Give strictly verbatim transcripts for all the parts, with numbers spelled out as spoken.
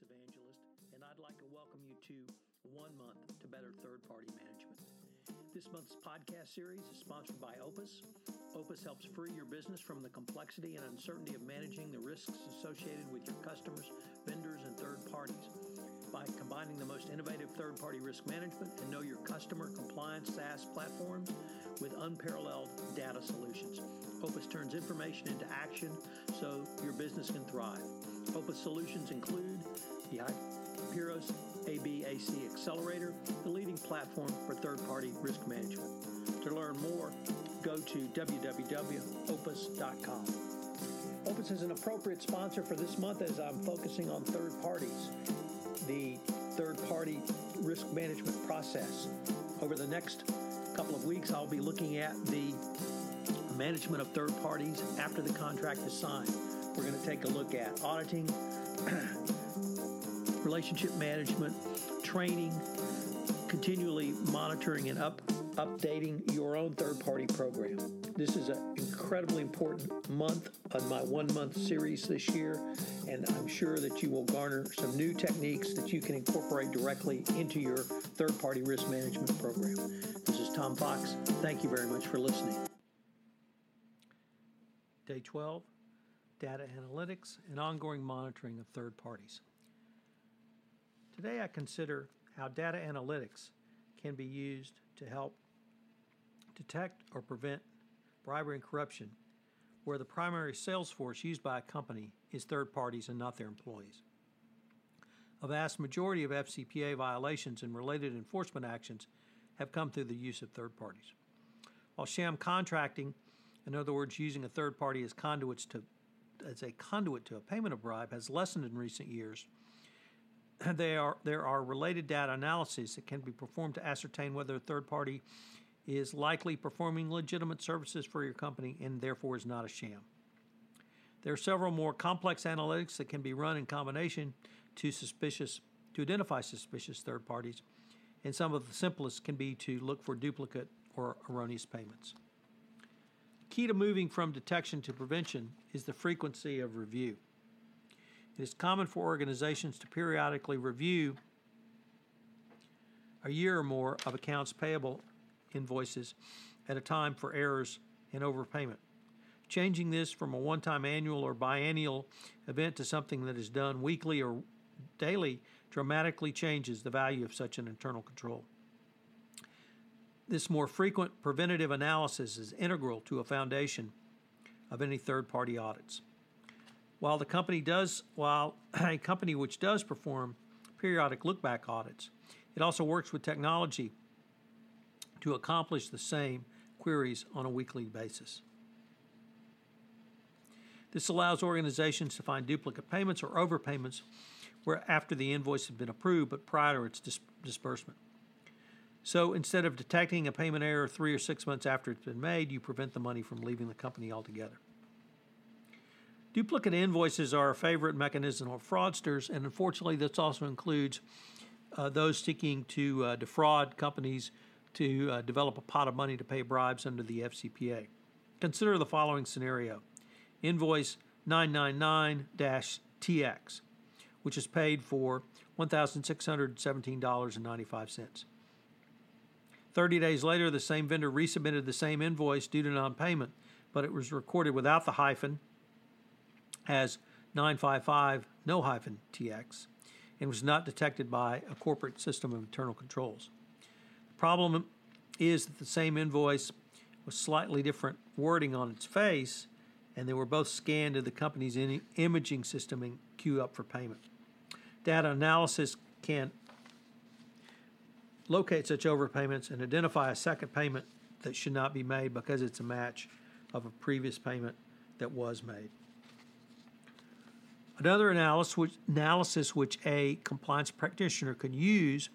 Insurance Evangelist, and I'd like to welcome you to One Month to Better Third-Party Management. This month's podcast series is sponsored by Opus. Opus helps free your business from the complexity and uncertainty of managing the risks associated with your customers, vendors, and third parties. By combining the most innovative third-party risk management and know your customer compliance SaaS platforms with unparalleled data solutions, Opus turns information into action so your business can thrive. Opus solutions include the Hyperos A B A C Accelerator, the leading platform for third-party risk management. To learn more, go to w w w dot opus dot com. Opus is an appropriate sponsor for this month as I'm focusing on third parties. The third-party risk management process. Over the next couple of weeks, I'll be looking at the management of third parties after the contract is signed. We're going to take a look at auditing, relationship management, training, continually monitoring and up, updating your own third-party program. This is an incredibly important month on my one-month series this year, and I'm sure that you will garner some new techniques that you can incorporate directly into your third-party risk management program. This is Tom Fox. Thank you very much for listening. Day twelve, Data Analytics and Ongoing Monitoring of Third Parties. Today I consider how data analytics can be used to help detect or prevent bribery and corruption where the primary sales force used by a company is third parties and not their employees. A vast majority of F C P A violations and related enforcement actions have come through the use of third parties. While sham contracting, in other words, using a third party as conduits to as a conduit to a payment of bribe, has lessened in recent years, They are, there are related data analyses that can be performed to ascertain whether a third party is likely performing legitimate services for your company and therefore is not a sham. There are several more complex analytics that can be run in combination to suspicious to identify suspicious third parties, and some of the simplest can be to look for duplicate or erroneous payments. The key to moving from detection to prevention is the frequency of review. It is common for organizations to periodically review a year or more of accounts payable invoices at a time for errors and overpayment. Changing this from a one-time annual or biennial event to something that is done weekly or daily dramatically changes the value of such an internal control. This more frequent preventative analysis is integral to a foundation of any third-party audits. While the company does, while a company which does perform periodic look-back audits, it also works with technology to accomplish the same queries on a weekly basis. This allows organizations to find duplicate payments or overpayments where after the invoice has been approved but prior to its dis- disbursement. So instead of detecting a payment error three or six months after it's been made, you prevent the money from leaving the company altogether. Duplicate invoices are a favorite mechanism of fraudsters, and unfortunately this also includes uh, those seeking to uh, defraud companies to uh, develop a pot of money to pay bribes under the F C P A. Consider the following scenario. Invoice nine nine nine T X, which is paid for one thousand six hundred seventeen dollars and ninety-five cents. thirty days later, the same vendor resubmitted the same invoice due to non-payment, but it was recorded without the hyphen as nine five five no hyphen T X and was not detected by a corporate system of internal controls. The problem is that the same invoice was slightly different wording on its face, and they were both scanned to the company's in- imaging system and queue up for payment. Data analysis can locate such overpayments and identify a second payment that should not be made because it's a match of a previous payment that was made. Another analysis which, analysis which a compliance practitioner can use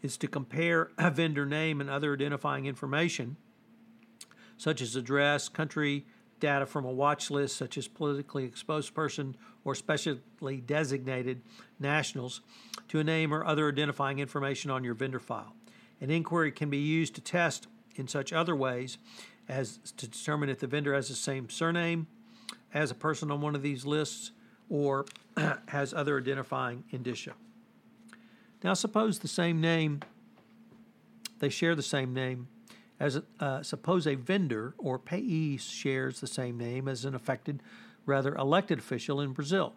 is to compare a vendor name and other identifying information, such as address, country, data from a watch list, such as politically exposed person or specially designated nationals, to a name or other identifying information on your vendor file. An inquiry can be used to test in such other ways as to determine if the vendor has the same surname as a person on one of these lists, or has other identifying indicia. Now, suppose the same name, they share the same name, as uh, suppose a vendor or payee shares the same name as an affected, rather elected official in Brazil.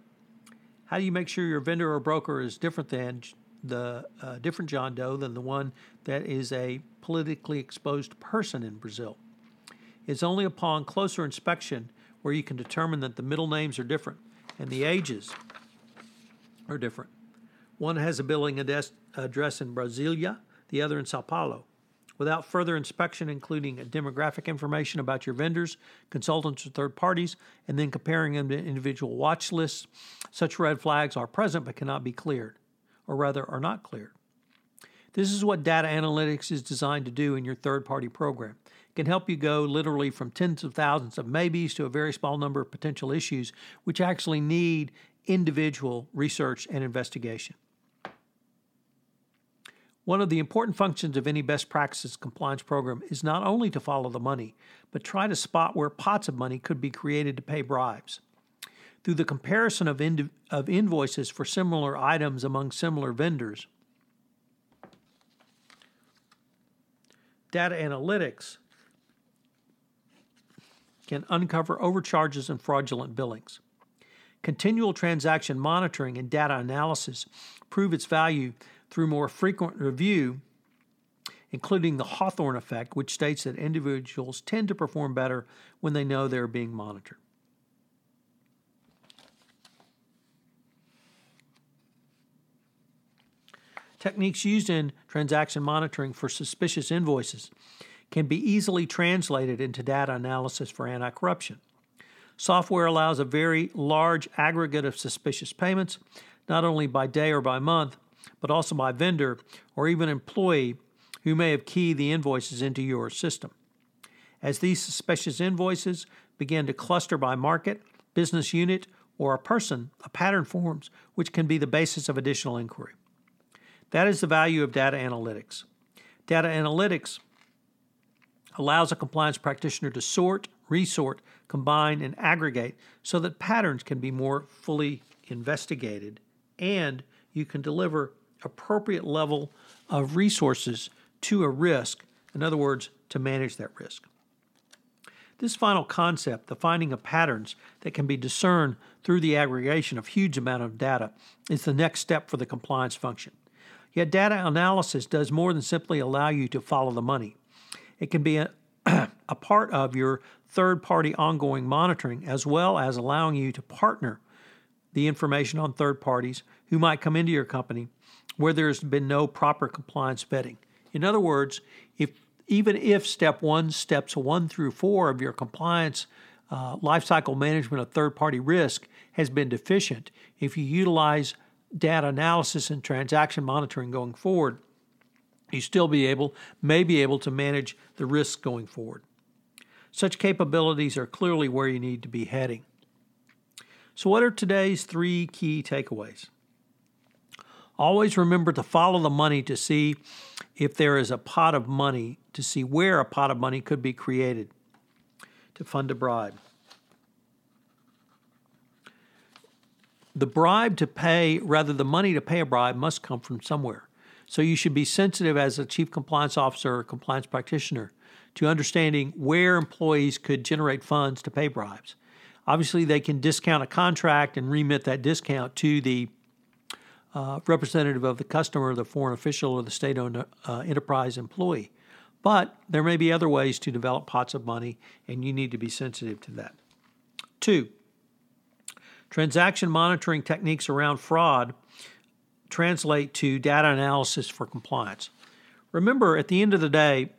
How do you make sure your vendor or broker is different than the uh, different John Doe than the one that is a politically exposed person in Brazil? It's only upon closer inspection where you can determine that the middle names are different and the ages are different. One has a billing address in Brasilia, the other in Sao Paulo. Without further inspection, including demographic information about your vendors, consultants, or third parties, and then comparing them to individual watch lists, such red flags are present but cannot be cleared, or rather are not cleared. This is what data analytics is designed to do in your third-party program. It can help you go literally from tens of thousands of maybes to a very small number of potential issues, which actually need individual research and investigation. One of the important functions of any best practices compliance program is not only to follow the money, but try to spot where pots of money could be created to pay bribes. Through the comparison of, in, of invoices for similar items among similar vendors, data analytics can uncover overcharges and fraudulent billings. Continual transaction monitoring and data analysis prove its value through more frequent review, including the Hawthorne effect, which states that individuals tend to perform better when they know they're being monitored. Techniques used in transaction monitoring for suspicious invoices can be easily translated into data analysis for anti-corruption. Software allows a very large aggregate of suspicious payments, not only by day or by month, but also by vendor or even employee who may have keyed the invoices into your system. As these suspicious invoices begin to cluster by market, business unit, or a person, a pattern forms, which can be the basis of additional inquiry. That is the value of data analytics. Data analytics allows a compliance practitioner to sort, resort, combine, and aggregate so that patterns can be more fully investigated and you can deliver appropriate level of resources to a risk, in other words, to manage that risk. This final concept, the finding of patterns that can be discerned through the aggregation of huge amount of data, is the next step for the compliance function. Yet data analysis does more than simply allow you to follow the money. It can be a, a part of your third-party ongoing monitoring, as well as allowing you to partner the information on third parties who might come into your company where there's been no proper compliance vetting. In other words, if even if step one, steps one through four of your compliance uh, lifecycle management of third-party risk has been deficient, if you utilize data analysis and transaction monitoring going forward, you still be able, may be able to manage the risks going forward. Such capabilities are clearly where you need to be heading. So what are today's three key takeaways? Always remember to follow the money to see if there is a pot of money, to see where a pot of money could be created to fund a bribe. The bribe to pay, rather the money to pay a bribe, must come from somewhere. So you should be sensitive as a chief compliance officer or compliance practitioner to understanding where employees could generate funds to pay bribes. Obviously, they can discount a contract and remit that discount to the uh, representative of the customer, the foreign official, or the state-owned uh, enterprise employee. But there may be other ways to develop pots of money, and you need to be sensitive to that. Two, transaction monitoring techniques around fraud translate to data analysis for compliance. Remember, at the end of the day,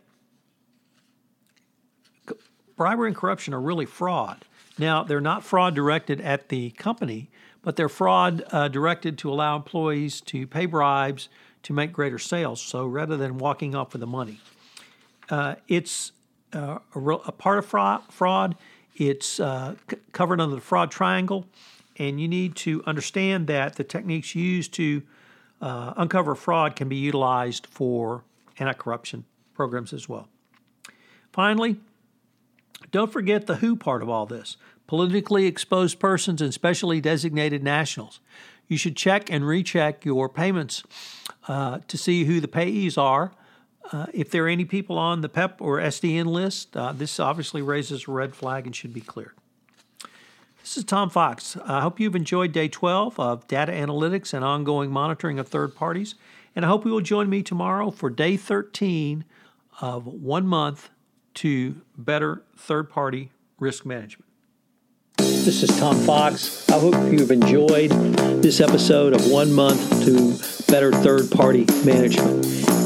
bribery and corruption are really fraud. Now, they're not fraud directed at the company, but they're fraud uh, directed to allow employees to pay bribes to make greater sales, so rather than walking off with the money. Uh, it's uh, a, real, a part of fraud. fraud. It's uh, c- covered under the fraud triangle, and you need to understand that the techniques used to uh, uncover fraud can be utilized for anti-corruption programs as well. Finally, don't forget the who part of all this. politically exposed persons, and specially designated nationals. You should check and recheck your payments uh, to see who the payees are. Uh, if there are any people on the P E P or S D N list, uh, this obviously raises a red flag and should be cleared. This is Tom Fox. I hope you've enjoyed Day twelve of Data Analytics and Ongoing Monitoring of Third Parties, and I hope you will join me tomorrow for Day thirteen of One Month to Better Third Party Risk Management. This is Tom Fox. I hope you've enjoyed this episode of One Month to Better Third Party Management.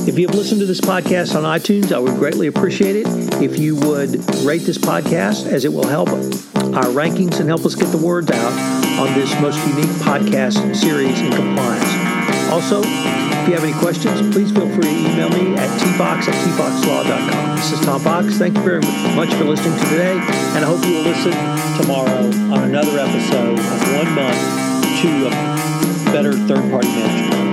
If you've listened to this podcast on iTunes, I would greatly appreciate it if you would rate this podcast, as it will help our rankings and help us get the words out on this most unique podcast series in compliance. Also, if you have any questions, please feel free to email me at t fox at t fox law dot com. This is Tom Fox. Thank you very much for listening to today, and I hope you will listen tomorrow on another episode of One Month to a Better Third Party Management.